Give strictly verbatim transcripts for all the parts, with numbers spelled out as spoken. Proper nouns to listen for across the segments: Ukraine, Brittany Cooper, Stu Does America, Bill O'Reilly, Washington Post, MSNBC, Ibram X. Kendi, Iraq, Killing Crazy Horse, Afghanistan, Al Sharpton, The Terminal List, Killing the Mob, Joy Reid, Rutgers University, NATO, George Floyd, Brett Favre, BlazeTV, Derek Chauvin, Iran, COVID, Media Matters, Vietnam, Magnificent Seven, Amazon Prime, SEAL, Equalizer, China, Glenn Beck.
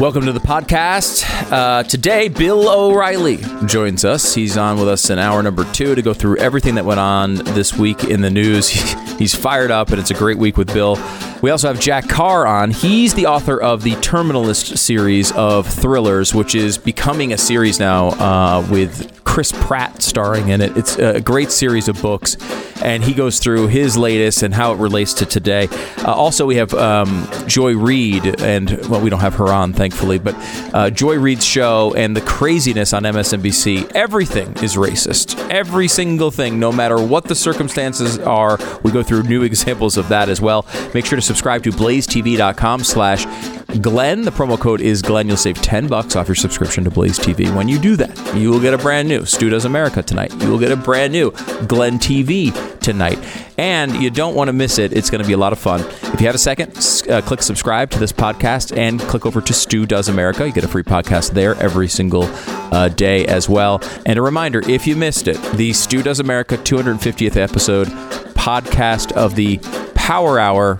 Welcome to the podcast. Uh, today, Bill O'Reilly joins us. He's on with us in hour number two to go through everything that went on this week in the news. He's fired up, and it's a great week with Bill. We also have Jack Carr on. He's the author of the Terminal List series of thrillers, which is becoming a series now uh, with Chris Pratt starring in it. It's a great series of books, and he goes through his latest and how it relates to today. Uh, also, we have um, Joy Reid, and, well, we don't have her on, thankfully, but uh, Joy Reid's show and the craziness on M S N B C. Everything is racist. Every single thing, no matter what the circumstances are. We go through new examples of that as well. Make sure to subscribe to blazetv.com slash Glenn. The promo code is Glenn. You'll save ten bucks off your subscription to Blaze T V. When you do that, you will get a brand new Stu Does America tonight. You will get a brand new Glenn T V tonight. And you don't want to miss it. It's going to be a lot of fun. If you have a second, uh, click subscribe to this podcast and click over to Stu Does America. You get a free podcast there every single uh, day as well. And a reminder, if you missed it, the Stu Does America two hundred fiftieth episode podcast of the Power Hour,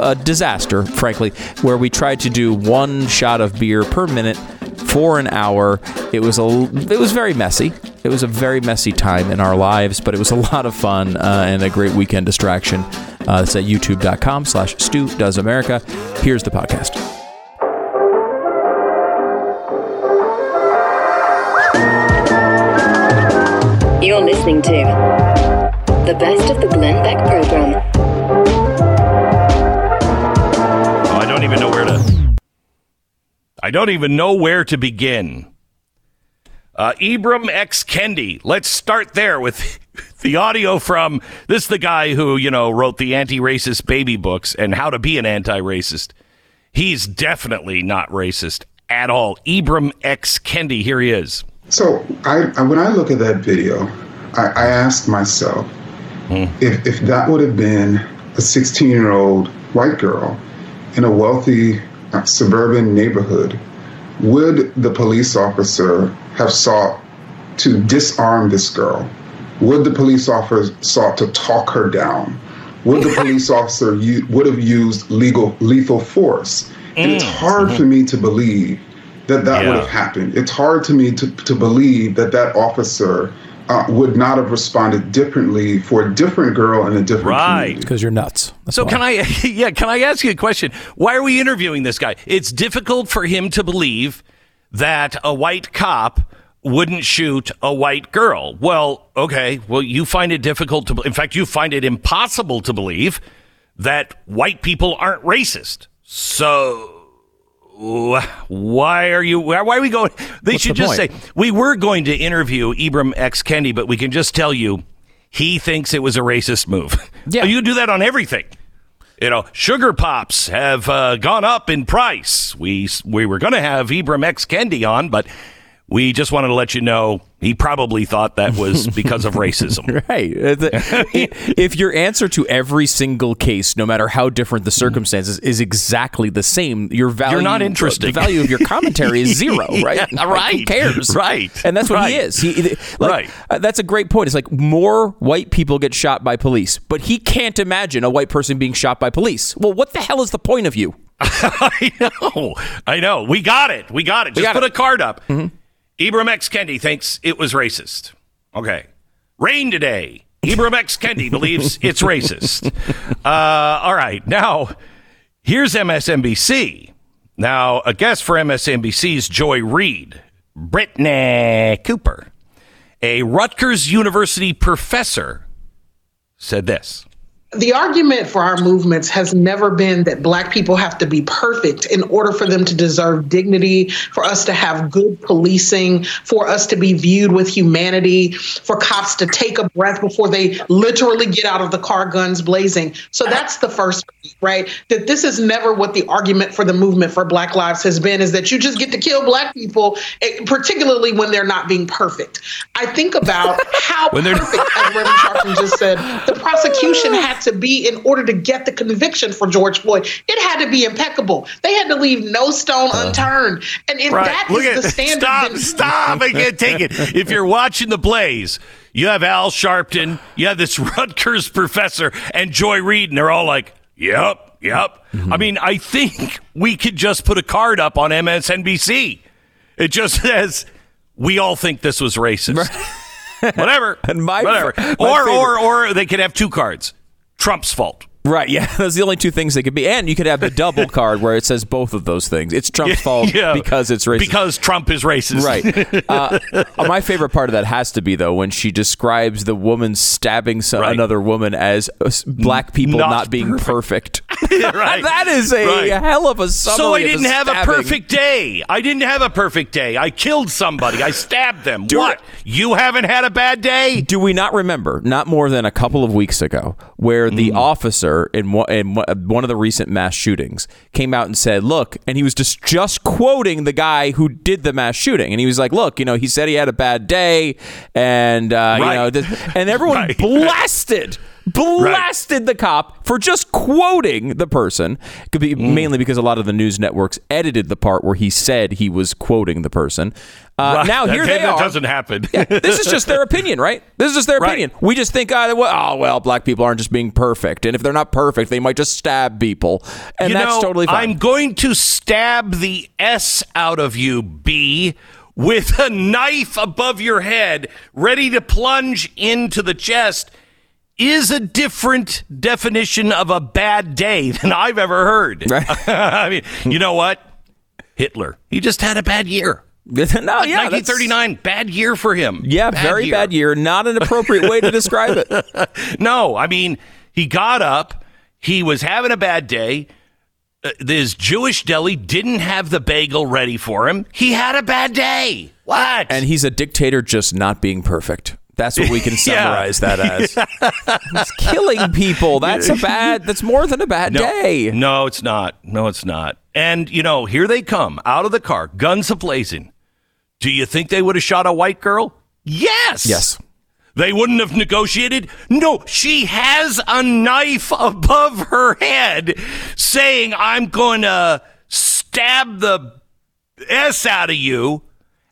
a disaster, frankly, where we tried to do one shot of beer per minute for an hour. It was a, it was very messy. It was a very messy time in our lives, but it was a lot of fun uh, and a great weekend distraction. Uh, it's at youtube.com slash Stu Does America. Here's the podcast. You're listening to the best of the Glenn Beck program. Even know where to I don't even know where to begin. uh Ibram X. Kendi, let's start there with the audio from this is the guy who, you know, wrote the anti-racist baby books and how to be an anti-racist. He's definitely not racist at all. Ibram X. Kendi, here he is. So I, I when I look at that video, I, I asked myself mm. if, if that would have been a sixteen year old white girl in a wealthy uh, suburban neighborhood, would the police officer have sought to disarm this girl? Would the police officer sought to talk her down? Would the police officer u- would have used legal lethal force? And it's hard mm-hmm. for me to believe that that yeah. would have happened. It's hard to me to, to believe that that officer Uh, would not have responded differently for a different girl in a different community. Right, because you're nuts. That's so why. can I? Yeah, can I ask you a question? Why are we interviewing this guy? It's difficult for him to believe that a white cop wouldn't shoot a white girl. Well, okay. Well, you find it difficult to. In fact, you find it impossible to believe that white people aren't racist. So. Why are you? Why are we going? They What's should the just point? Say we were going to interview Ibram X. Kendi, but we can just tell you he thinks it was a racist move. Yeah, you do that on everything. You know, sugar pops have uh, gone up in price. We we were going to have Ibram X. Kendi on, but we just wanted to let you know he probably thought that was because of racism. Right. If your answer to every single case, no matter how different the circumstances, is exactly the same, your value, you're not interesting. The value of your commentary is zero, right? Yeah, right. Like, who cares? Right. And that's what right. he is. He, like, right. Uh, that's a great point. It's like more white people get shot by police, but he can't imagine a white person being shot by police. Well, what the hell is the point of you? I know. I know. We got it. We got it. Just got put it. a card up. Mm-hmm. Ibram X. Kendi thinks it was racist. Okay. Rain today. Ibram X. Kendi believes it's racist. Uh, all right. Now, here's M S N B C. Now, a guest for M S N B C's Joy Reid, Brittany Cooper, a Rutgers University professor, said this. The argument for our movements has never been that Black people have to be perfect in order for them to deserve dignity, for us to have good policing, for us to be viewed with humanity, for cops to take a breath before they literally get out of the car, guns blazing. So that's the first piece, right? That this is never what the argument for the movement for Black lives has been, is that you just get to kill Black people, particularly when they're not being perfect. I think about how perfect, as Reverend Sharpton just said, the prosecution had to to be in order to get the conviction for George Floyd. It had to be impeccable. They had to leave no stone unturned. And if right. that Look is at, the standard... Stop, then- stop, I can't take it. If you're watching The Blaze, you have Al Sharpton, you have this Rutgers professor, and Joy Reid, and they're all like, yep, Yep, yep. Mm-hmm. I mean, I think we could just put a card up on M S N B C. It just says, we all think this was racist. Whatever. And my, Whatever. My or, favorite. or or they could have two cards. Trump's fault. Right, yeah. Those are the only two things they could be. And you could have the double card where it says both of those things. It's Trump's fault yeah, because it's racist. Because Trump is racist. Right. Uh, my favorite part of that has to be, though, when she describes the woman stabbing some, right. another woman as black people not, not being perfect. perfect. Right. That is a right. hell of a summary. So I didn't of have stabbing. a perfect day. I didn't have a perfect day. I killed somebody. I stabbed them. Do what? We, you haven't had a bad day? Do we not remember, not more than a couple of weeks ago, where the mm. officer in one of the recent mass shootings came out and said, look, and he was just, just quoting the guy who did the mass shooting. And he was like, look, you know, he said he had a bad day and, uh, right. you know, this, and everyone right. blasted, blasted right. the cop for just quoting the person. It could be mm. mainly because a lot of the news networks edited the part where he said he was quoting the person. Uh, right. Now that, here they that are. That doesn't happen. yeah, this is just their opinion, right? This is just their right. opinion. We just think, oh well, oh, well, black people aren't just being perfect, and if they're not perfect, they might just stab people, and you that's know, totally fine. I'm going to stab the S out of you, B, with a knife above your head, ready to plunge into the chest, is a different definition of a bad day than I've ever heard. Right. I mean, you know what? Hitler, he just had a bad year. No, yeah, nineteen thirty-nine, bad year for him. Yeah, bad very year. bad year. Not an appropriate way to describe it. No, I mean, he got up. He was having a bad day. Uh, this Jewish deli didn't have the bagel ready for him. He had a bad day. What? And he's a dictator just not being perfect. That's what we can summarize yeah. that as. He's killing people. That's a bad, that's more than a bad no, day. No, it's not. No, it's not. And, you know, here they come out of the car, guns a-blazing. Do you think they would have shot a white girl? Yes. Yes. They wouldn't have negotiated? No. She has a knife above her head saying, I'm going to stab the S out of you.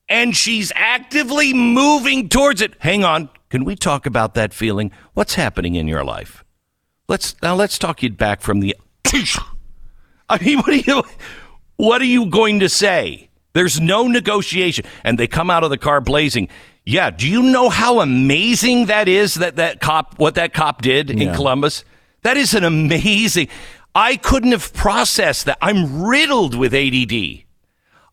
And she's actively moving towards it. Hang on. Can we talk about that feeling? What's happening in your life? Let's now let's talk you back from the... I mean, what are you, what are you going to say? There's no negotiation. And they come out of the car blazing. Yeah. Do you know how amazing that is, that that cop, what that cop did yeah. in Columbus? That is an amazing. I couldn't have processed that. I'm riddled with A D D.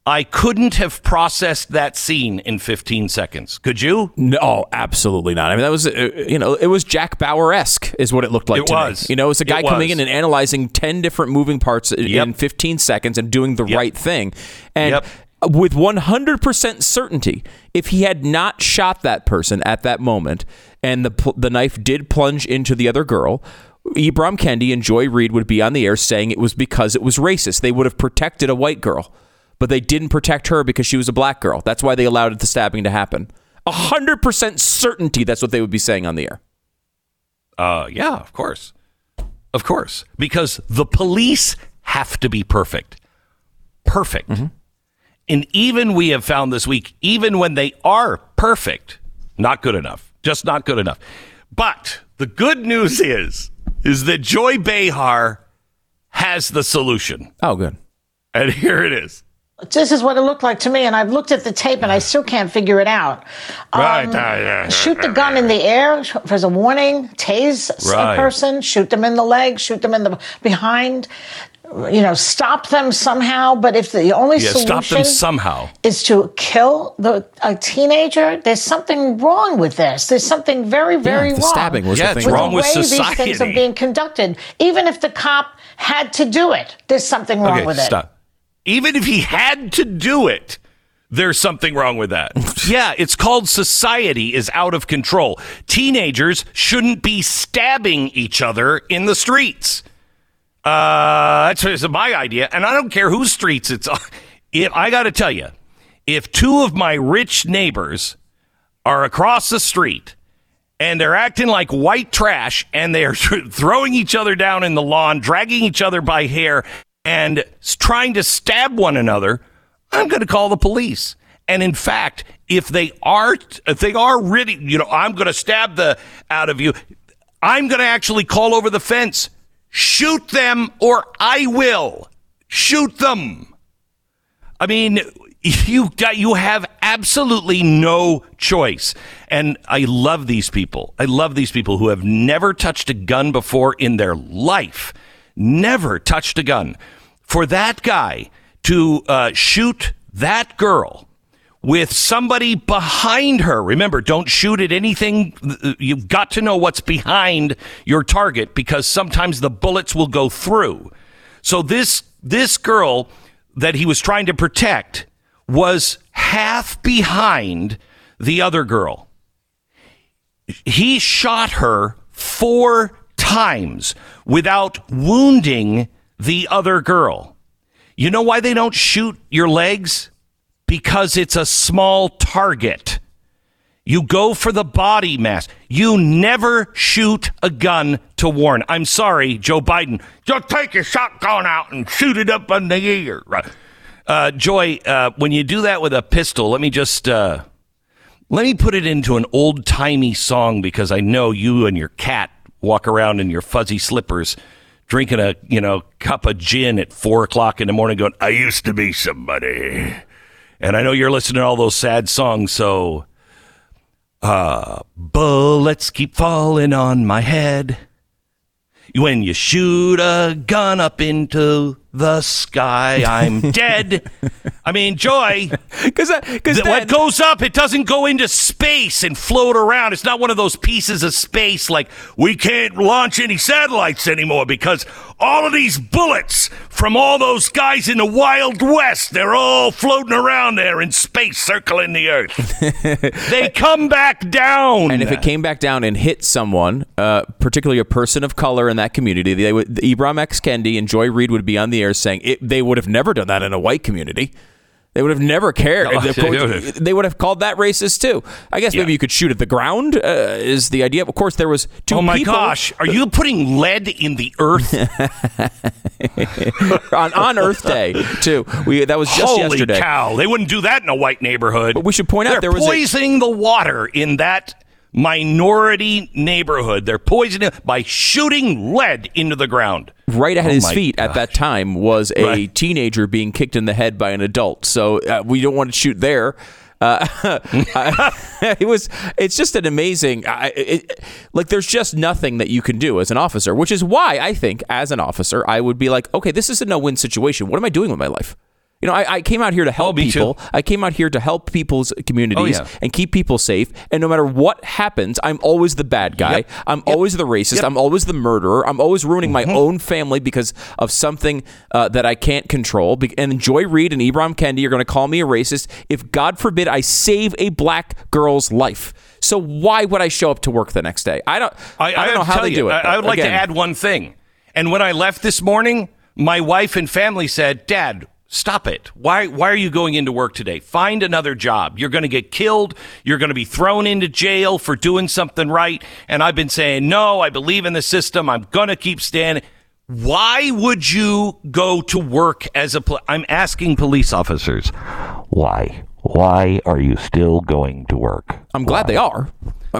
I couldn't have processed that scene in fifteen seconds. Could you? No, absolutely not. I mean, that was, you know, it was Jack Bauer-esque is what it looked like to me. It was. You know, it's a guy coming in and analyzing ten different moving parts yep. in fifteen seconds and doing the yep. right thing. And yep. with one hundred percent certainty, if he had not shot that person at that moment and the the knife did plunge into the other girl, Ibram Kendi and Joy Reid would be on the air saying it was because it was racist. They would have protected a white girl. But they didn't protect her because she was a black girl. That's why they allowed the stabbing to happen. A hundred percent certainty that's what they would be saying on the air. Uh, yeah, of course. Of course. Because the police have to be perfect. Perfect. Mm-hmm. And even we have found this week, even when they are perfect, not good enough. Just not good enough. But the good news is, is that Joy Behar has the solution. Oh, good. And here it is. This is what it looked like to me, and I've looked at the tape, and I still can't figure it out. Um, right. Uh, yeah. Shoot the gun in the air as a warning. Tase right. a person. Shoot them in the leg. Shoot them in the behind. You know, stop them somehow. But if the only yeah, solution stop them somehow. is to kill the a teenager, there's something wrong with this. There's something very, very yeah, the wrong. Stabbing was yeah, the thing it's wrong with society. These things are being conducted, even if the cop had to do it, there's something wrong okay, with it. Stop. Even if he had to do it, there's something wrong with that. Yeah, it's called society is out of control. Teenagers shouldn't be stabbing each other in the streets. Uh, that's, that's my idea, and I don't care whose streets it's on. If, I got to tell you, if two of my rich neighbors are across the street and they're acting like white trash and they're throwing each other down in the lawn, dragging each other by hair, and trying to stab one another, I'm going to call the police. And in fact, if they are, if they are really, you know, I'm going to stab the out of you. I'm going to actually call over the fence. Shoot them or I will. Shoot them. I mean, you got, you have absolutely no choice. And I love these people. I love these people who have never touched a gun before in their life. Never touched a gun. For that guy to uh, shoot that girl with somebody behind her. Remember, don't shoot at anything. You've got to know what's behind your target because sometimes the bullets will go through. So this this girl that he was trying to protect was half behind the other girl. He shot her four times without wounding the other girl. You know why they don't shoot your legs? Because it's a small target. You go for the body mass. You never shoot a gun to warn. I'm sorry, Joe Biden. Just take your shotgun out and shoot it up in the ear. Uh, Joy, uh, when you do that with a pistol, let me just uh, let me put it into an old timey song because I know you and your cat walk around in your fuzzy slippers, drinking a you know cup of gin at four o'clock in the morning, going, "I used to be somebody." And I know you're listening to all those sad songs, so uh, bullets keep falling on my head. When you shoot a gun up into the sky, I'm dead. I mean, Joy, because that, what goes up, it doesn't go into space and float around. It's not one of those pieces of space like we can't launch any satellites anymore because all of these bullets from all those guys in the Wild West, they're all floating around there in space, circling the Earth. They come back down. And if it came back down and hit someone, uh, particularly a person of color in that community, they would, Ibram X. Kendi and Joy Reid would be on the air saying it, they would have never done that in a white community. They would have never cared. No, they, course, they would have called that racist, too. I guess yeah. maybe you could shoot at the ground uh, is the idea. Of course, there was two people. Oh, my people. gosh. Are you putting lead in the earth? on, on Earth Day, too. We, that was just Holy yesterday. Holy cow. They wouldn't do that in a white neighborhood. But we should point They're out there was poisoning a, the water in that minority neighborhood. They're poisoning it by shooting lead into the ground. Right at oh his feet gosh. at that time was a right. teenager being kicked in the head by an adult. So uh, we don't want to shoot there. Uh, I, it was. It's just an amazing. I, it, like, there's just nothing that you can do as an officer, which is why I think as an officer, I would be like, okay, this is a no-win situation. What am I doing with my life? You know, I, I came out here to help oh, people. Too. I came out here to help people's communities oh, yeah. and keep people safe. And no matter what happens, I'm always the bad guy. Yep. I'm yep. always the racist. Yep. I'm always the murderer. I'm always ruining mm-hmm. my own family because of something uh, that I can't control. And Joy Reid and Ibram Kendi are going to call me a racist if, God forbid, I save a black girl's life. So why would I show up to work the next day? I don't. I, I, I don't know how they you, do it. I, I would like again, to add one thing. And when I left this morning, my wife and family said, "Dad, stop it. Why why are you going into work today? Find another job. You're going to get killed. You're going to be thrown into jail for doing something right." And I've been saying, no, I believe in the system. I'm going to keep standing. Why would you go to work as a pol- I'm asking police officers, why? Why are you still going to work? I'm glad why? they are.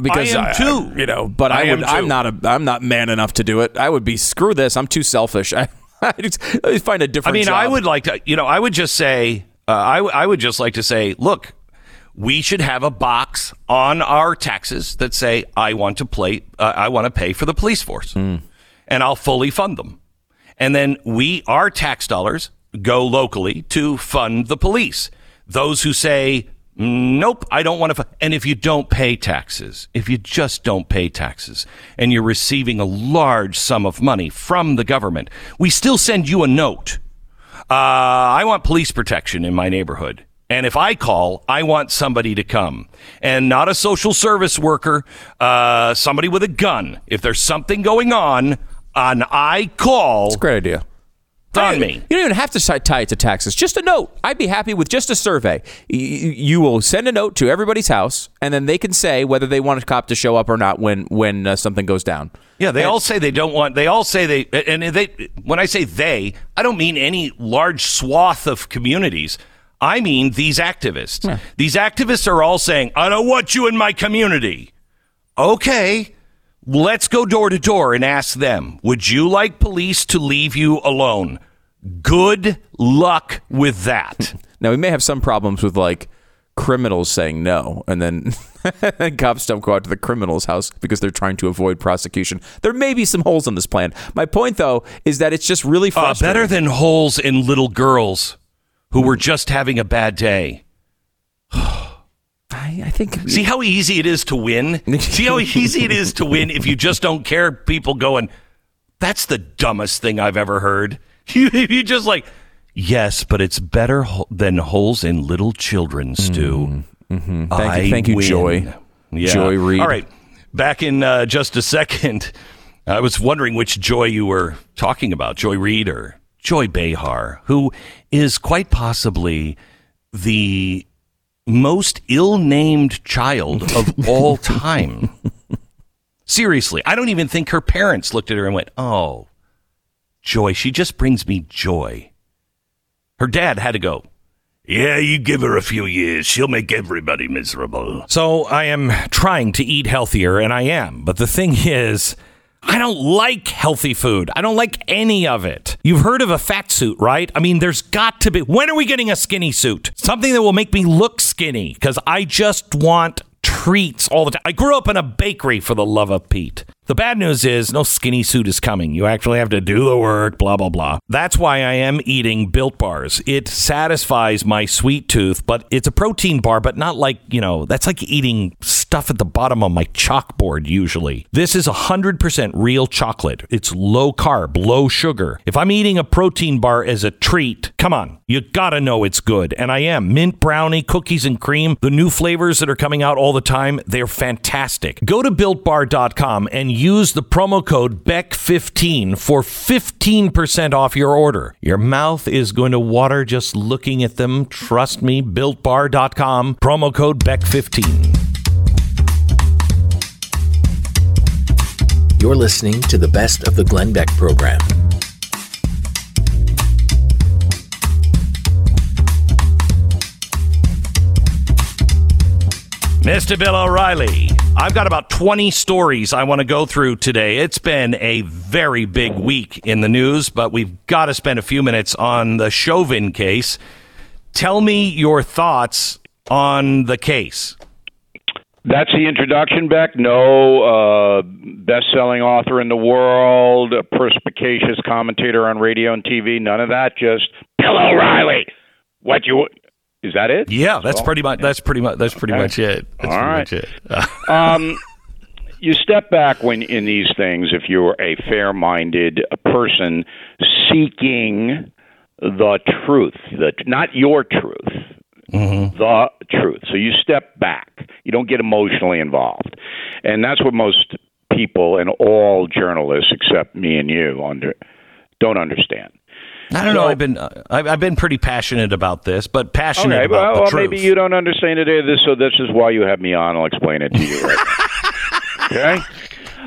Because I am too. I, you know, but I, I would, I'm not a, I'm not man enough to do it. I would be, screw this. I'm too selfish. I I find a different I mean, job. I would like to, you know, I would just say, uh, I, w- I would just like to say, look, we should have a box on our taxes that say, I want to play, uh, I want to pay for the police force mm. and I'll fully fund them. And then we, our tax dollars go locally to fund the police. Those who say, nope, I don't want to. F-. And if you don't pay taxes, if you just don't pay taxes and you're receiving a large sum of money from the government, we still send you a note. Uh, I want police protection in my neighborhood. And if I call, I want somebody to come and not a social service worker, uh, somebody with a gun. If there's something going on, an I call. That's a great idea. On me. You don't even have to tie it to taxes. Just a note. I'd be happy with just a survey. You will send a note to everybody's house, and then they can say whether they want a cop to show up or not when when uh, something goes down. Yeah, they and, all say they don't want. They all say they. And they. When I say they, I don't mean any large swath of communities. I mean these activists. Yeah. These activists are all saying, "I don't want you in my community." Okay. Let's go door to door and ask them, would you like police to leave you alone? Good luck with that. Now, we may have some problems with, like, criminals saying no, and then cops don't go out to the criminal's house because they're trying to avoid prosecution. There may be some holes in this plan. My point, though, is that it's just really frustrating. Uh, better than holes in little girls who were just having a bad day. I, I think. See how easy it is to win? See how easy it is to win if you just don't care. People going, that's the dumbest thing I've ever heard. You, you just like, yes, but it's better ho- than holes in little children, Stu. Mm-hmm. Thank I you, thank you, win. Joy. Yeah. Joy Reid. All right, back in uh, just a second. I was wondering which Joy you were talking about, Joy Reid or Joy Behar, who is quite possibly the most ill-named child of all time. Seriously, I don't even think her parents looked at her and went, oh, Joy, she just brings me joy. Her dad had to go, yeah, you give her a few years, she'll make everybody miserable. So I am trying to eat healthier, and I am. But the thing is, I don't like healthy food. I don't like any of it. You've heard of a fat suit, right? I mean, there's got to be. When are we getting a skinny suit? Something that will make me look skinny, because I just want treats all the time. I grew up in a bakery, for the love of Pete. The bad news is no skinny suit is coming. You actually have to do the work, blah, blah, blah. That's why I am eating Built Bars. It satisfies my sweet tooth, but it's a protein bar, but not like, you know, that's like eating stuff at the bottom of my chalkboard usually. This is one hundred percent real chocolate. It's low carb, low sugar. If I'm eating a protein bar as a treat, come on, you gotta know it's good. And I am. Mint brownie, cookies and cream, the new flavors that are coming out all the time, they're fantastic. Go to built bar dot com and use the promo code Beck fifteen for fifteen percent off your order. Your mouth is going to water just looking at them. Trust me, built bar dot com, promo code Beck fifteen. You're listening to the best of the Glenn Beck program. Mister Bill O'Reilly, I've got about twenty stories I want to go through today. It's been a very big week in the news, but we've got to spend a few minutes on the Chauvin case. Tell me your thoughts on the case. That's the introduction, Beck. No, uh, best-selling author in the world, a perspicacious commentator on radio and T V, none of that, just Bill O'Reilly. What you... Is that it? Yeah, that's so, pretty much. That's pretty much. That's pretty okay. much it. That's All right. Much it. um, you step back when in these things if you're a fair-minded person seeking the truth, the not your truth, mm-hmm. the truth. So you step back. You don't get emotionally involved, and that's what most people and all journalists, except me and you, under don't understand. I don't so, know. I've been uh, I've been pretty passionate about this, but passionate okay, about well, the well, truth. Maybe you don't understand it either, so this is why you have me on. I'll explain it to you. Right okay?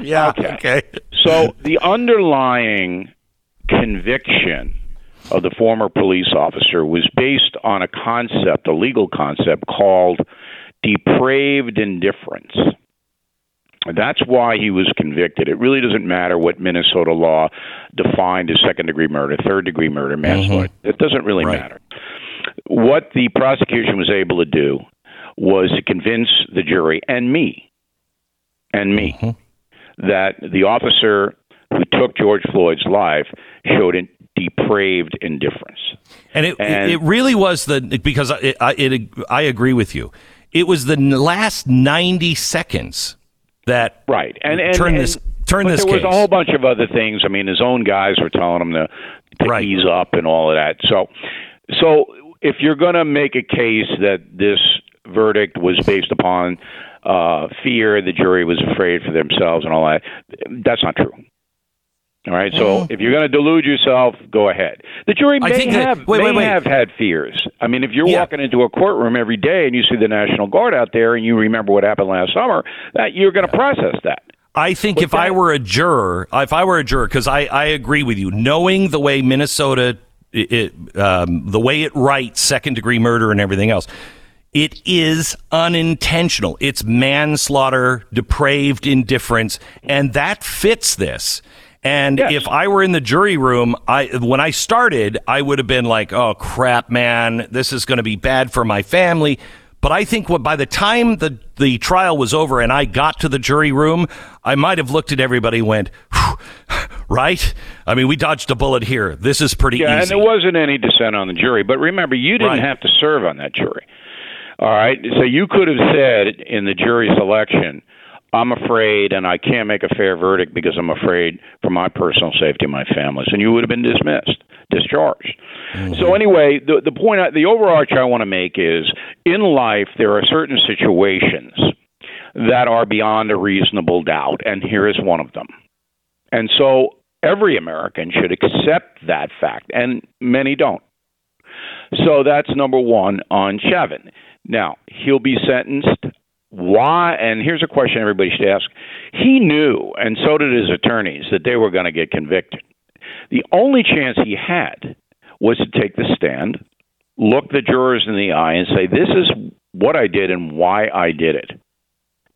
Yeah. Okay. okay. So the underlying conviction of the former police officer was based on a concept, a legal concept called depraved indifference. That's why he was convicted. It really doesn't matter what Minnesota law defined as second-degree murder, third-degree murder, manslaughter. Mm-hmm. It doesn't really right. matter. What the prosecution was able to do was to convince the jury and me, and me, mm-hmm. that the officer who took George Floyd's life showed a depraved indifference. And it, and it really was the because it, I, it, I agree with you. It was the last ninety seconds. That right and, and turn this turn this. There case. was a whole bunch of other things. I mean, his own guys were telling him to, to right. ease up and all of that. So, so if you're going to make a case that this verdict was based upon uh, fear, the jury was afraid for themselves and all that, that's not true. All right. So mm-hmm. if you're going to delude yourself, go ahead. The jury may have that, wait, may wait, wait. have had fears. I mean, if you're yeah. walking into a courtroom every day and you see the National Guard out there and you remember what happened last summer, that you're going to yeah. process that. I think but if that, I were a juror, if I were a juror, because I, I agree with you, knowing the way Minnesota, it, um, the way it writes second degree murder and everything else. It is unintentional. It's manslaughter, depraved indifference, and that fits this. And yes. if I were in the jury room, I when I started, I would have been like, oh, crap, man, this is going to be bad for my family. But I think what, by the time the, the trial was over and I got to the jury room, I might have looked at everybody and went, right? I mean, we dodged a bullet here. This is pretty yeah, easy. And there wasn't any dissent on the jury. But remember, you didn't right. have to serve on that jury. All right. So you could have said in the jury selection, I'm afraid and I can't make a fair verdict because I'm afraid for my personal safety and my family's. And you would have been dismissed, discharged. Mm-hmm. So anyway, the, the point, I, the overarch I want to make is in life, there are certain situations that are beyond a reasonable doubt. And here is one of them. And so every American should accept that fact. And many don't. So that's number one on Chauvin. Now, he'll be sentenced. Why? And here's a question everybody should ask. He knew, and so did his attorneys, that they were going to get convicted. The only chance he had was to take the stand, look the jurors in the eye, and say, this is what I did and why I did it.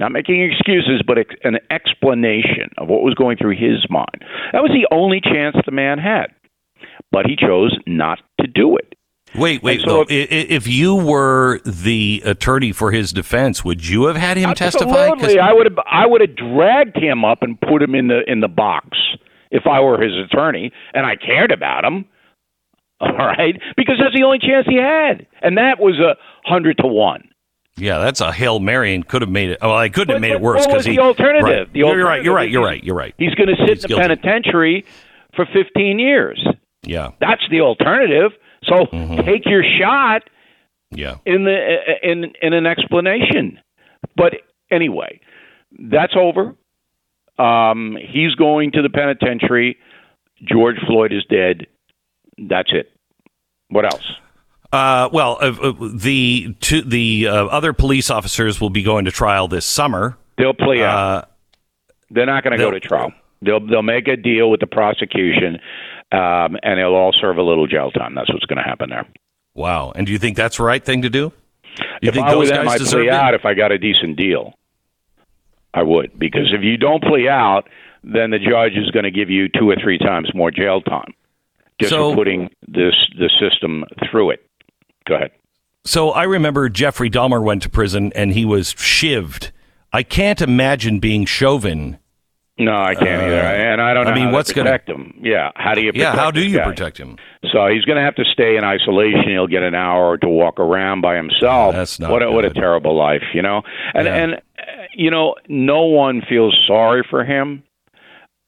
Not making excuses, but an explanation of what was going through his mind. That was the only chance the man had. But he chose not to do it. Wait, wait, so if, if you were the attorney for his defense, would you have had him absolutely. testify? Absolutely, I would have. I would have dragged him up and put him in the in the box if I were his attorney and I cared about him. All right, because that's the only chance he had, and that was a hundred to one. Yeah, that's a Hail Mary and could have made it. Well, I couldn't but, have made it worse because the he, alternative. Right. The alternative. You're right. You're right. You're right. You're right. He's going to sit he's in the guilty. penitentiary for fifteen years. Yeah, that's the alternative. So mm-hmm. take your shot yeah. in the in in an explanation. But anyway, that's over. Um, he's going to the penitentiary. George Floyd is dead. That's it. What else? Uh, well, uh, uh, the two, the uh, other police officers will be going to trial this summer. They'll play out. Uh, They're not going to go to trial. They'll they'll make a deal with the prosecution. Um, and they'll all serve a little jail time. That's what's going to happen there. Wow. And do you think that's the right thing to do? do you if think I those guys I deserve plea out, if I got a decent deal, I would. Because if you don't plea out, then the judge is going to give you two or three times more jail time. Just so, for putting this the system through it. Go ahead. So I remember Jeffrey Dahmer went to prison and he was shivved. I can't imagine being Chauvin. No, I can't uh, either. And I don't know I mean, how what's to protect gonna... him. Yeah, how do you protect him? Yeah, how do you protect him? So he's going to have to stay in isolation. He'll get an hour to walk around by himself. Yeah, that's not what, a, what a terrible life, you know? And, yeah. and you know, no one feels sorry for him.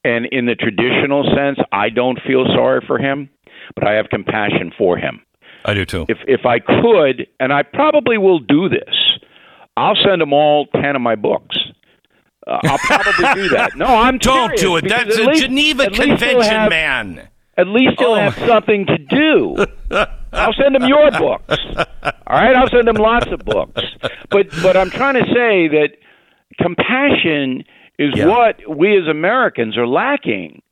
And in the traditional sense, I don't feel sorry for him, but I have compassion for him. I do, too. If If I could, and I probably will do this, I'll send them all ten of my books. Uh, I'll probably do that. No, I'm Don't serious, do it. That's a least, Geneva Convention, have, man. At least he'll oh. have something to do. I'll send him your books. All right? I'll send him lots of books. But but I'm trying to say that compassion is yeah. what we as Americans are lacking.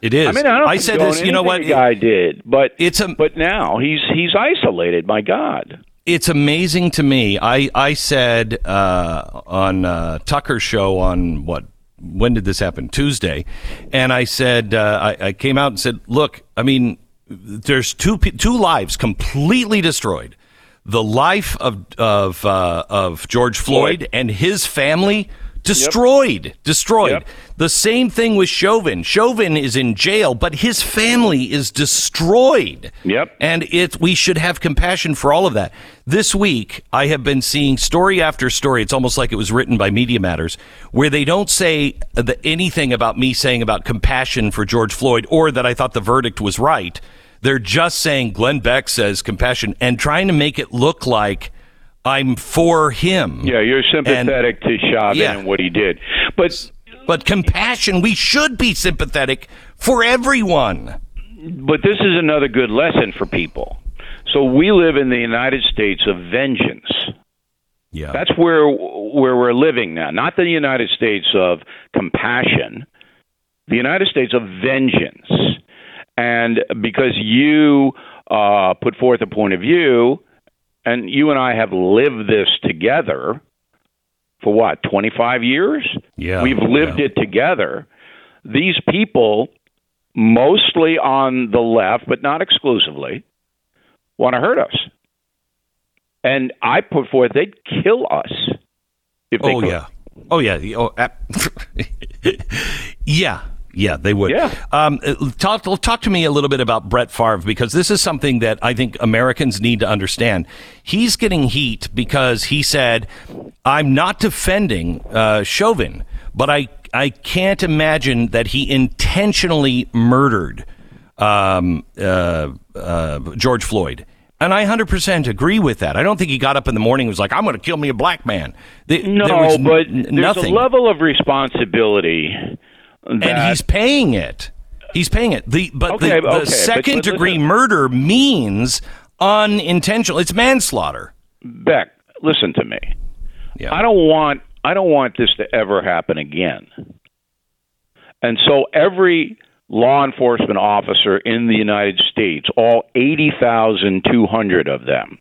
It is. I mean, I don't I said this, you know what? The guy it, did, but it's a, but now he's he's isolated, my God. It's amazing to me. I, I said uh, on uh, Tucker's show on what? When did this happen? Tuesday. And I said, uh, I, I came out and said, look, I mean, there's two two lives completely destroyed. The life of of uh, of George Floyd, Floyd and his family destroyed, yep. destroyed. Yep. The same thing with Chauvin. Chauvin is in jail, but his family is destroyed. Yep. And it, we should have compassion for all of that. This week, I have been seeing story after story. It's almost like it was written by Media Matters, where they don't say the, anything about me saying about compassion for George Floyd or that I thought the verdict was right. They're just saying Glenn Beck says compassion and trying to make it look like I'm for him. Yeah, you're sympathetic and, to Chauvin yeah. and what he did. But but compassion, we should be sympathetic for everyone. But this is another good lesson for people. So we live in the United States of vengeance. Yeah. That's where where we're living now. Not the United States of compassion. The United States of vengeance. And because you uh, put forth a point of view and you and I have lived this together for what, twenty-five years? Yeah, we've lived yeah. it together. These people, mostly on the left, but not exclusively, want to hurt us. And I put forth, they'd kill us if they oh, could. Yeah. Oh, yeah. Oh, uh, yeah. Yeah, they would. Yeah. Um, talk, talk to me a little bit about Brett Favre, because this is something that I think Americans need to understand. He's getting heat because he said, I'm not defending uh, Chauvin, but I, I can't imagine that he intentionally murdered um, uh, uh, George Floyd. And I one hundred percent agree with that. I don't think he got up in the morning and was like, I'm going to kill me a black man. The, no, there was n- but there's nothing. A level of responsibility. That... And he's paying it. He's paying it. The But okay, the, the okay, second but, but degree listen. Murder means unintentional. It's manslaughter. Beck, listen to me. Yeah. I don't want I don't want this to ever happen again. And so every law enforcement officer in the United States, all eighty thousand two hundred of them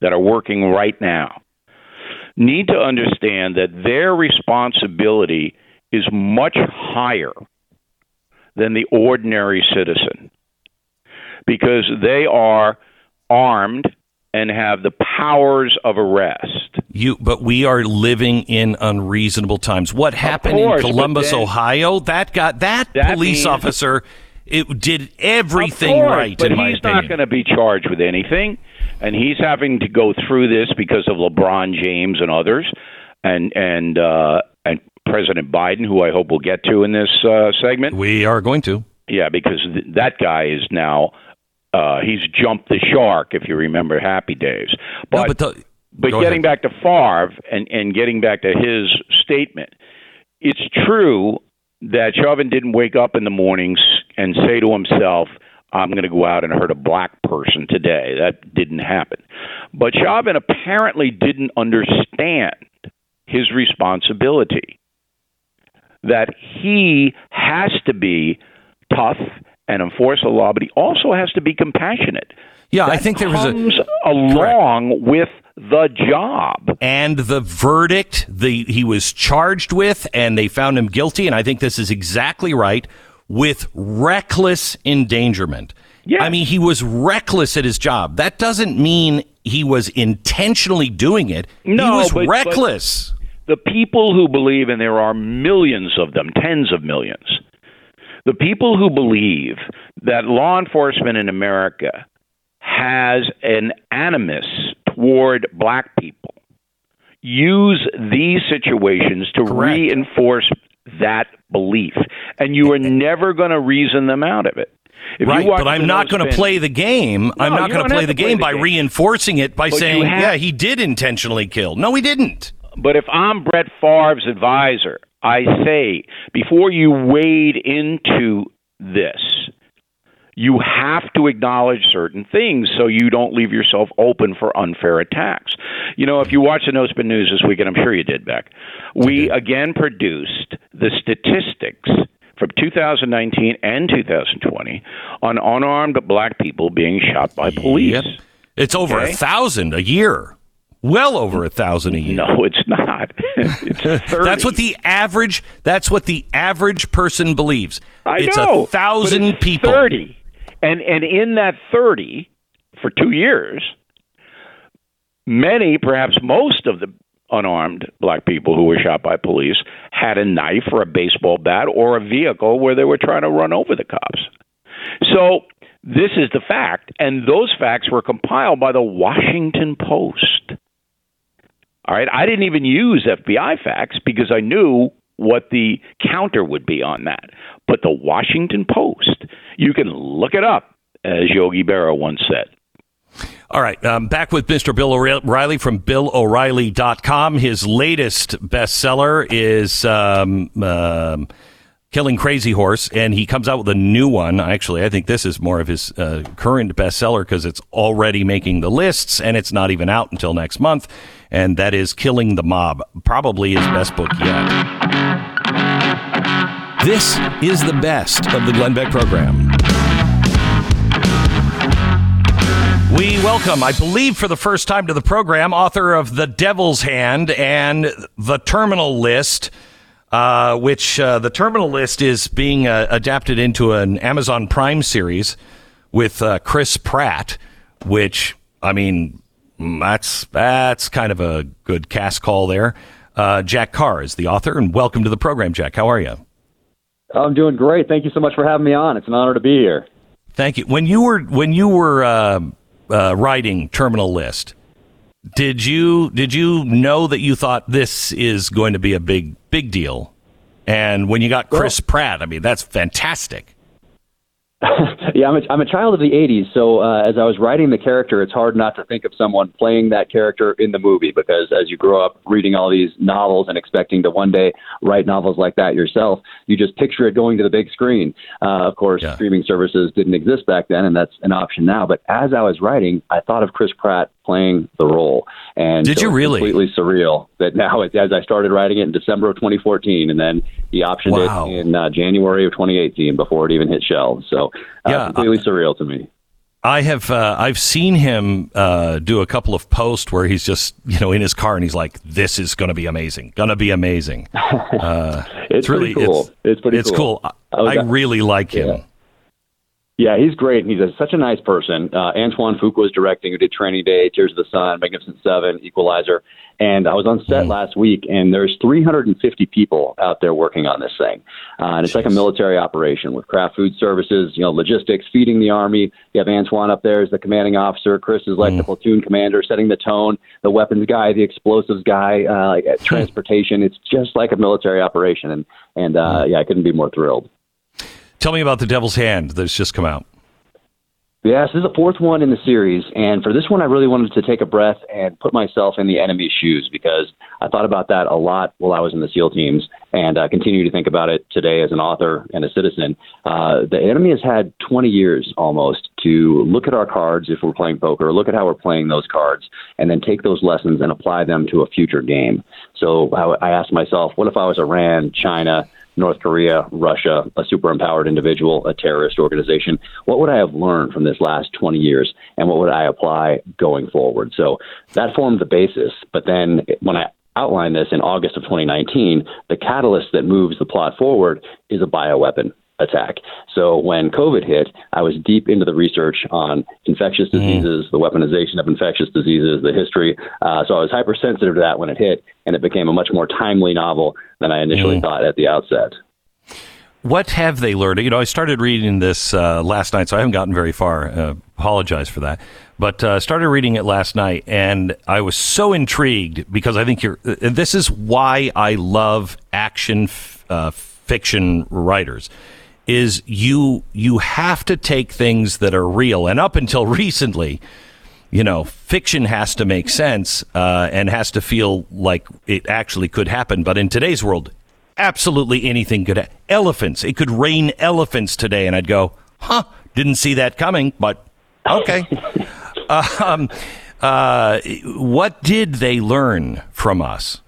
that are working right now, need to understand that their responsibility is much higher than the ordinary citizen, because they are armed and have the powers of arrest. You, but we are living in unreasonable times. What happened course, in Columbus, then, Ohio? That got that, that police means, officer. It did everything course, right. But in my he's opinion. Not going to be charged with anything, and he's having to go through this because of LeBron James and others, and and uh, and President Biden, who I hope we'll get to in this uh, segment. We are going to, yeah, because th- that guy is now. Uh, he's jumped the shark, if you remember Happy Days. But no, but, the, but getting ahead. back to Favre and, and getting back to his statement, it's true that Chauvin didn't wake up in the mornings and say to himself, I'm going to go out and hurt a black person today. That didn't happen. But Chauvin apparently didn't understand his responsibility, that he has to be tough and enforce the law, but he also has to be compassionate. Yeah, that I think there was a comes along correct. with the job and the verdict the he was charged with, and they found him guilty. And I think this is exactly right, with reckless endangerment. Yeah, I mean, he was reckless at his job. That doesn't mean he was intentionally doing it. No, he was but, reckless. But the people who believe, and there are millions of them, tens of millions. The people who believe that law enforcement in America has an animus toward black people use these situations to Correct. reinforce that belief. And you are never going to reason them out of it. If right, you but I'm not going to play the game. No, I'm not going to play the game by reinforcing it by saying, yeah, he did intentionally kill. No, he didn't. But if I'm Brett Favre's advisor, I say, before you wade into this, you have to acknowledge certain things so you don't leave yourself open for unfair attacks. You know, if you watch the No Spin News this weekend, I'm sure you did, Beck, we again produced the statistics from two thousand nineteen and two thousand twenty on unarmed black people being shot by police. Yep. It's over okay? a thousand a year. Well over a thousand a year. No, it's not. It's thirty. That's what the average. That's what the average person believes. I it's know. It's a thousand but it's people. Thirty, and and in that thirty, for two years, many, perhaps most of the unarmed black people who were shot by police had a knife or a baseball bat or a vehicle where they were trying to run over the cops. So this is the fact, and those facts were compiled by the Washington Post. All right, I didn't even use F B I facts because I knew what the counter would be on that. But the Washington Post, you can look it up, as Yogi Berra once said. All right, um, back with Mister Bill O'Reilly from Bill O'Reilly dot com. His latest bestseller is um, uh, Killing Crazy Horse, and he comes out with a new one. Actually, I think this is more of his uh, current bestseller because it's already making the lists, and it's not even out until next month. And that is Killing the Mob, probably his best book yet. This is the best of the Glenn Beck program. We welcome, I believe for the first time to the program, author of The Devil's Hand and The Terminal List, uh, which uh, The Terminal List is being uh, adapted into an Amazon Prime series with uh, Chris Pratt, which, I mean, that's, that's kind of a good cast call there. Uh, Jack Carr is the author, and welcome to the program, Jack. How are you? I'm doing great. Thank you so much for having me on. It's an honor to be here. Thank you. When you were, when you were, uh, Uh, writing Terminal List, did you did you know that you thought this is going to be a big big deal? And when you got Chris well, Pratt, I mean, that's fantastic. yeah, I'm a, I'm a child of the eighties, so uh, as I was writing the character, it's hard not to think of someone playing that character in the movie, because as you grow up reading all these novels and expecting to one day write novels like that yourself, you just picture it going to the big screen. Uh, of course, yeah. Streaming services didn't exist back then, and that's an option now. But as I was writing, I thought of Chris Pratt playing the role. And Did so you really? It's completely surreal that now, it, as I started writing it in December of twenty fourteen, and then he optioned wow. it in uh, January of twenty eighteen before it even hit shelves. So uh, yeah, completely I, surreal to me. I have uh, I've seen him uh, do a couple of posts where he's just, you know, in his car and he's like, "This is going to be amazing, going to be amazing." Uh, it's, it's really cool. It's, it's pretty. It's cool. cool. I, I really like him. Yeah. Yeah, he's great. He's a, such a nice person. Uh, Antoine Fuqua was directing, who did Training Day, Tears of the Sun, Magnificent Seven, Equalizer. And I was on set mm. last week, and there's three hundred fifty people out there working on this thing. Uh, and it's Jeez. like a military operation with Kraft Food Services, you know, logistics, feeding the Army. You have Antoine up there as the commanding officer. Chris is like mm. the platoon commander, setting the tone, the weapons guy, the explosives guy, uh, like transportation. It's just like a military operation. And, and uh, yeah, I couldn't be more thrilled. Tell me about The Devil's Hand that's just come out. Yes, this is the fourth one in the series. And for this one, I really wanted to take a breath and put myself in the enemy's shoes, because I thought about that a lot while I was in the SEAL teams, and I uh, continue to think about it today as an author and a citizen. Uh, the enemy has had twenty years almost to look at our cards if we're playing poker, look at how we're playing those cards, and then take those lessons and apply them to a future game. So I, I asked myself, what if I was Iran, China, North Korea, Russia, a super empowered individual, a terrorist organization? What would I have learned from this last twenty years, and what would I apply going forward? So that formed the basis. But then when I outlined this in August of twenty nineteen, the catalyst that moves the plot forward is a bioweapon attack. So when COVID hit, I was deep into the research on infectious diseases, mm. the weaponization of infectious diseases, the history. Uh, so I was hypersensitive to that when it hit, and it became a much more timely novel than I initially mm. thought at the outset. What have they learned? You know, I started reading this uh, last night, so I haven't gotten very far. Uh, apologize for that. But I uh, started reading it last night, and I was so intrigued, because I think you're, this is why I love action f- uh, fiction writers. Is you you have to take things that are real. And up until recently, you know, fiction has to make sense uh, and has to feel like it actually could happen. But in today's world, absolutely anything could happen. Elephants. It could rain elephants today. And I'd go, huh, didn't see that coming, but okay. um, uh, what did they learn from us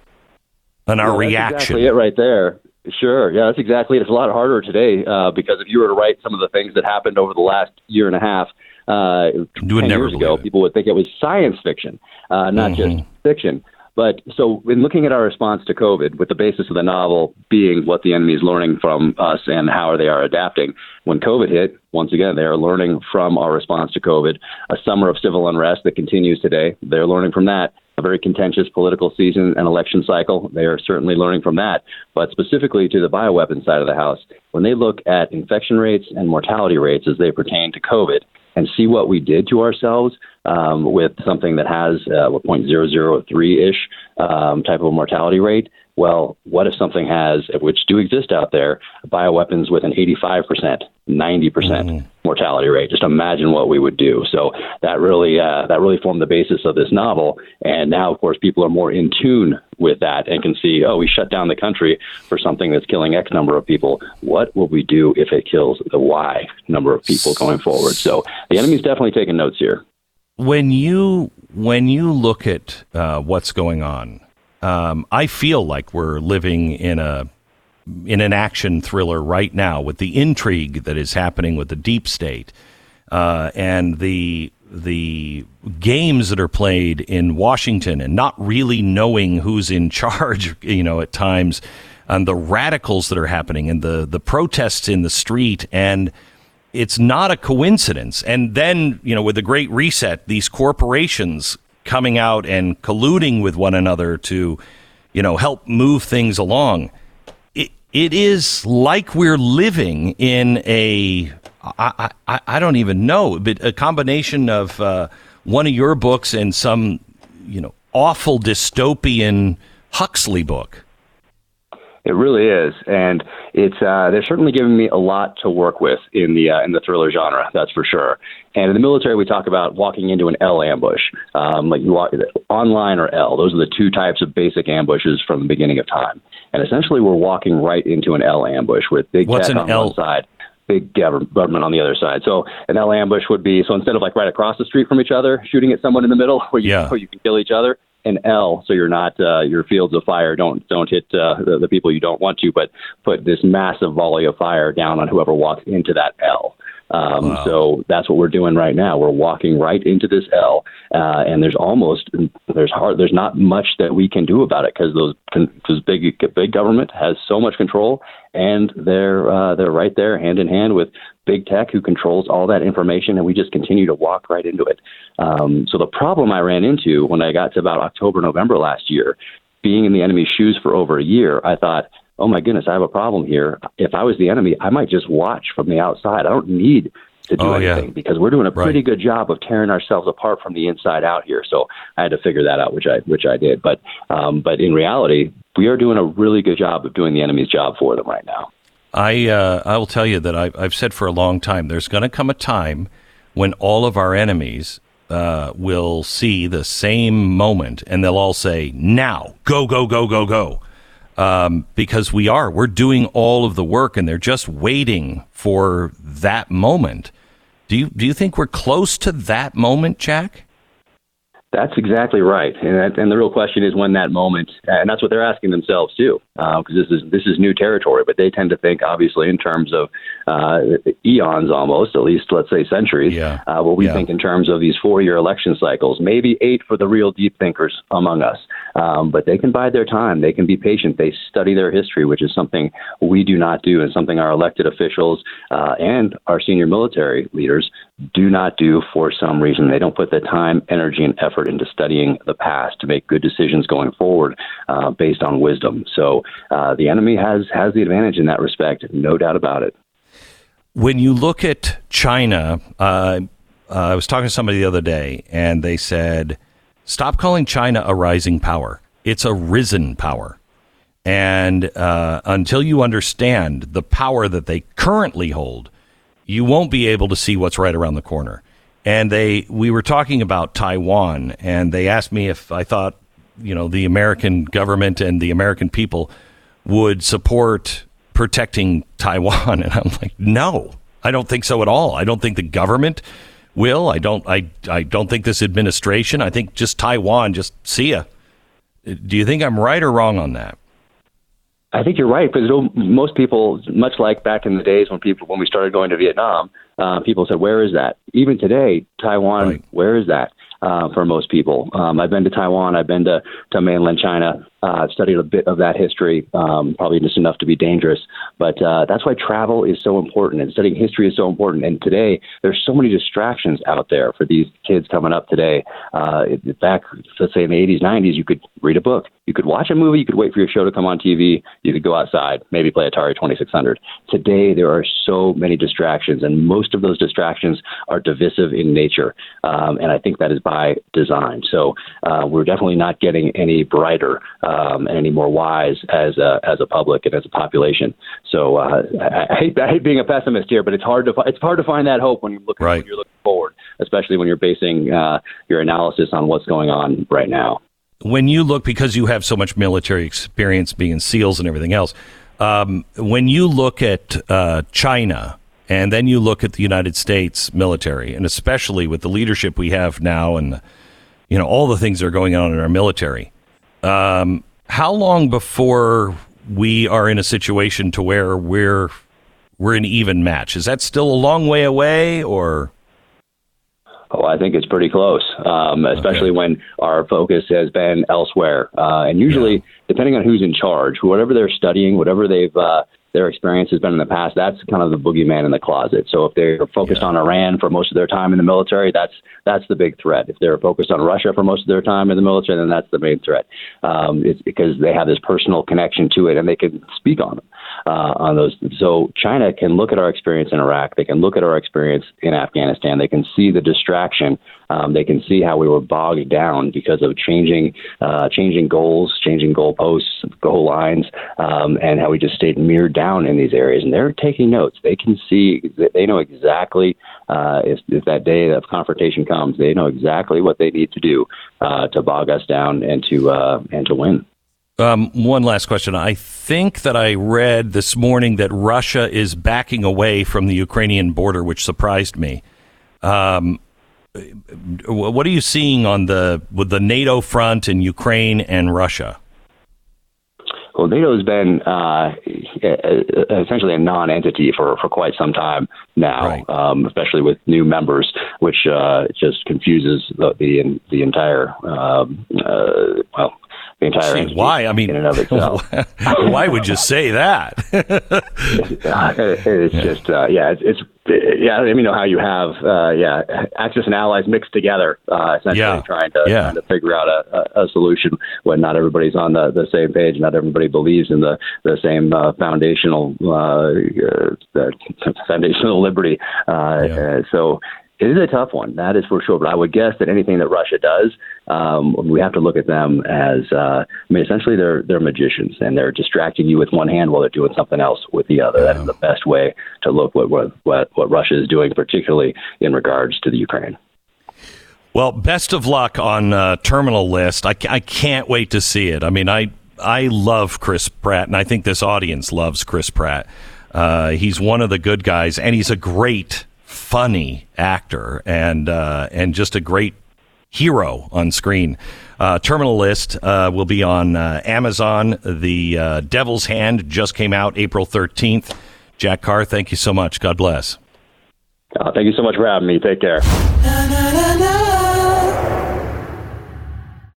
and our yeah, reaction? That's exactly it right there. Sure. Yeah, that's exactly it. It's a lot harder today uh, because if you were to write some of the things that happened over the last year and a half, uh, ten years ago, people would think it was science fiction, uh, not mm-hmm. just fiction. But so in looking at our response to COVID, with the basis of the novel being what the enemy is learning from us and how they are adapting, when COVID hit, once again, they are learning from our response to COVID, a summer of civil unrest that continues today. They're learning from that. A very contentious political season and election cycle. They are certainly learning from that. But specifically to the bioweapon side of the house, when they look at infection rates and mortality rates as they pertain to COVID and see what we did to ourselves um, with something that has uh, a point zero zero three ish um, type of mortality rate, well, what if something has, which do exist out there, bioweapons with an eighty-five percent, ninety percent mm-hmm. mortality rate? Just imagine what we would do. So that really uh, that really formed the basis of this novel. And now, of course, people are more in tune with that and can see, oh, we shut down the country for something that's killing X number of people. What will we do if it kills the Y number of people going forward? So the enemy's definitely taking notes here. When you, when you look at uh, what's going on, Um, I feel like we're living in a in an action thriller right now, with the intrigue that is happening with the deep state uh, and the the games that are played in Washington and not really knowing who's in charge, you know, at times, and the radicals that are happening and the, the protests in the street. And it's not a coincidence. And then, you know, with the Great Reset, these corporations coming out and colluding with one another to, you know, help move things along. It, it is like we're living in a, I, I, I don't even know, but a combination of uh, one of your books and some, you know, awful dystopian Huxley book. It really is, and it's uh, they're certainly giving me a lot to work with in the uh, in the thriller genre, that's for sure. And in the military, we talk about walking into an L ambush, um, like you walk, online or L. Those are the two types of basic ambushes from the beginning of time. And essentially, we're walking right into an L ambush with big tech on one side, big government on the other side. So an L ambush would be, so instead of like right across the street from each other, shooting at someone in the middle where you, yeah. where you can kill each other. An L, so you're not uh, your fields of fire don't don't hit uh, the, the people you don't want to, but put this massive volley of fire down on whoever walks into that L. Um, wow. So that's what we're doing right now. We're walking right into this L, uh, and there's almost there's hard there's not much that we can do about it because those because big big government has so much control, and they're uh, they're right there hand in hand with big tech who controls all that information, and we just continue to walk right into it. Um, so the problem I ran into when I got to about October, November last year, being in the enemy's shoes for over a year, I thought, oh my goodness, I have a problem here. If I was the enemy, I might just watch from the outside. I don't need to do oh, anything yeah. because we're doing a pretty right. good job of tearing ourselves apart from the inside out here. So I had to figure that out, which I which I did. But um, but in reality, we are doing a really good job of doing the enemy's job for them right now. I uh, I will tell you that I've, I've said for a long time, there's going to come a time when all of our enemies uh, will see the same moment and they'll all say, now, go, go, go, go, go. Um, because we are, we're doing all of the work and they're just waiting for that moment. Do you, do you think we're close to that moment, Jack? That's exactly right. And that, and the real question is when that moment, and that's what they're asking themselves too, because uh, this is this is new territory, but they tend to think obviously in terms of uh, eons almost, at least let's say centuries, yeah. uh, what we yeah. think in terms of these four-year election cycles, maybe eight for the real deep thinkers among us. Um, but they can bide their time. They can be patient. They study their history, which is something we do not do and something our elected officials uh, and our senior military leaders do not do for some reason. They don't put the time, energy, and effort into studying the past to make good decisions going forward uh, based on wisdom. So uh, the enemy has has the advantage in that respect, no doubt about it. When you look at China, uh, uh, I was talking to somebody the other day, and they said, stop calling China a rising power. It's a risen power. And uh, until you understand the power that they currently hold, you won't be able to see what's right around the corner. And they, we were talking about Taiwan, and they asked me if I thought, you know, the American government and the American people would support protecting Taiwan. And I'm like, no, I don't think so at all. I don't think the government will. I don't. I. I don't think this administration. I think just Taiwan. Just see ya. Do you think I'm right or wrong on that? I think you're right, because most people, much like back in the days when people, when we started going to Vietnam, uh, people said, where is that? Even today, Taiwan, right. where is that uh, for most people? Um, I've been to Taiwan. I've been to, to mainland China. Uh, I've studied a bit of that history, um, probably just enough to be dangerous. But uh, that's why travel is so important and studying history is so important. And today, there's so many distractions out there for these kids coming up today. Uh, back, let's say, in the eighties, nineties, you could read a book. You could watch a movie. You could wait for your show to come on T V. You could go outside, maybe play Atari twenty-six hundred. Today, there are so many distractions, and most of those distractions are divisive in nature. Um, and I think that is by design. So uh, we're definitely not getting any brighter um, and any more wise as a, as a public and as a population. So uh, I, I, hate, I hate being a pessimist here, but it's hard to it's hard to find that hope when you're looking, right. when you're looking forward, especially when you're basing uh, your analysis on what's going on right now. When you look, because you have so much military experience being SEALs and everything else, um, when you look at uh, China and then you look at the United States military, and especially with the leadership we have now and, you know, all the things that are going on in our military, um, how long before we are in a situation to where we're we're an even match? Is that still a long way away, or... Oh, I think it's pretty close, um, especially okay. when our focus has been elsewhere. Uh, and usually, yeah. depending on who's in charge, whatever they're studying, whatever they've uh, their experience has been in the past, that's kind of the boogeyman in the closet. So if they're focused yeah. on Iran for most of their time in the military, that's that's the big threat. If they're focused on Russia for most of their time in the military, then that's the main threat. Um, it's because they have this personal connection to it, and they can speak on them. Uh, on those. So China can look at our experience in Iraq. They can look at our experience in Afghanistan. They can see the distraction. Um, they can see how we were bogged down because of changing, uh, changing goals, changing goalposts, goal lines, um, and how we just stayed mirrored down in these areas. And they're taking notes. They can see, they know exactly uh, if, if that day of confrontation comes, they know exactly what they need to do uh, to bog us down and to uh, and to win. Um, one last question. I think that I read this morning that Russia is backing away from the Ukrainian border, which surprised me. Um, what are you seeing on the with the NATO front in Ukraine and Russia? Well, NATO has been uh, essentially a non-entity for, for quite some time now, right. um, especially with new members, which uh, just confuses the the, the entire um, uh, well. The entire See, why? I mean, in and of itself. Why would you say that? It's just, uh, yeah, it's, it's yeah. I mean, you know how you have, uh, yeah, Axis and allies mixed together, uh, essentially yeah. trying to, yeah. trying to figure out a, a solution when not everybody's on the, the same page, not everybody believes in the the same uh, foundational uh, uh, foundational liberty. Uh, yeah. uh, so. It is a tough one, that is for sure. But I would guess that anything that Russia does, um, we have to look at them as, uh, I mean, essentially they're they're magicians, and they're distracting you with one hand while they're doing something else with the other. Yeah. That is the best way to look what what what Russia is doing, particularly in regards to the Ukraine. Well, best of luck on uh, Terminal List. I, I can't wait to see it. I mean, I I love Chris Pratt, and I think this audience loves Chris Pratt. Uh, he's one of the good guys, and he's a great. funny actor and uh, and just a great hero on screen. Uh, Terminal List uh, will be on uh, Amazon. The uh, Devil's Hand just came out April thirteenth. Jack Carr, thank you so much. God bless. Uh, thank you so much for having me. Take care.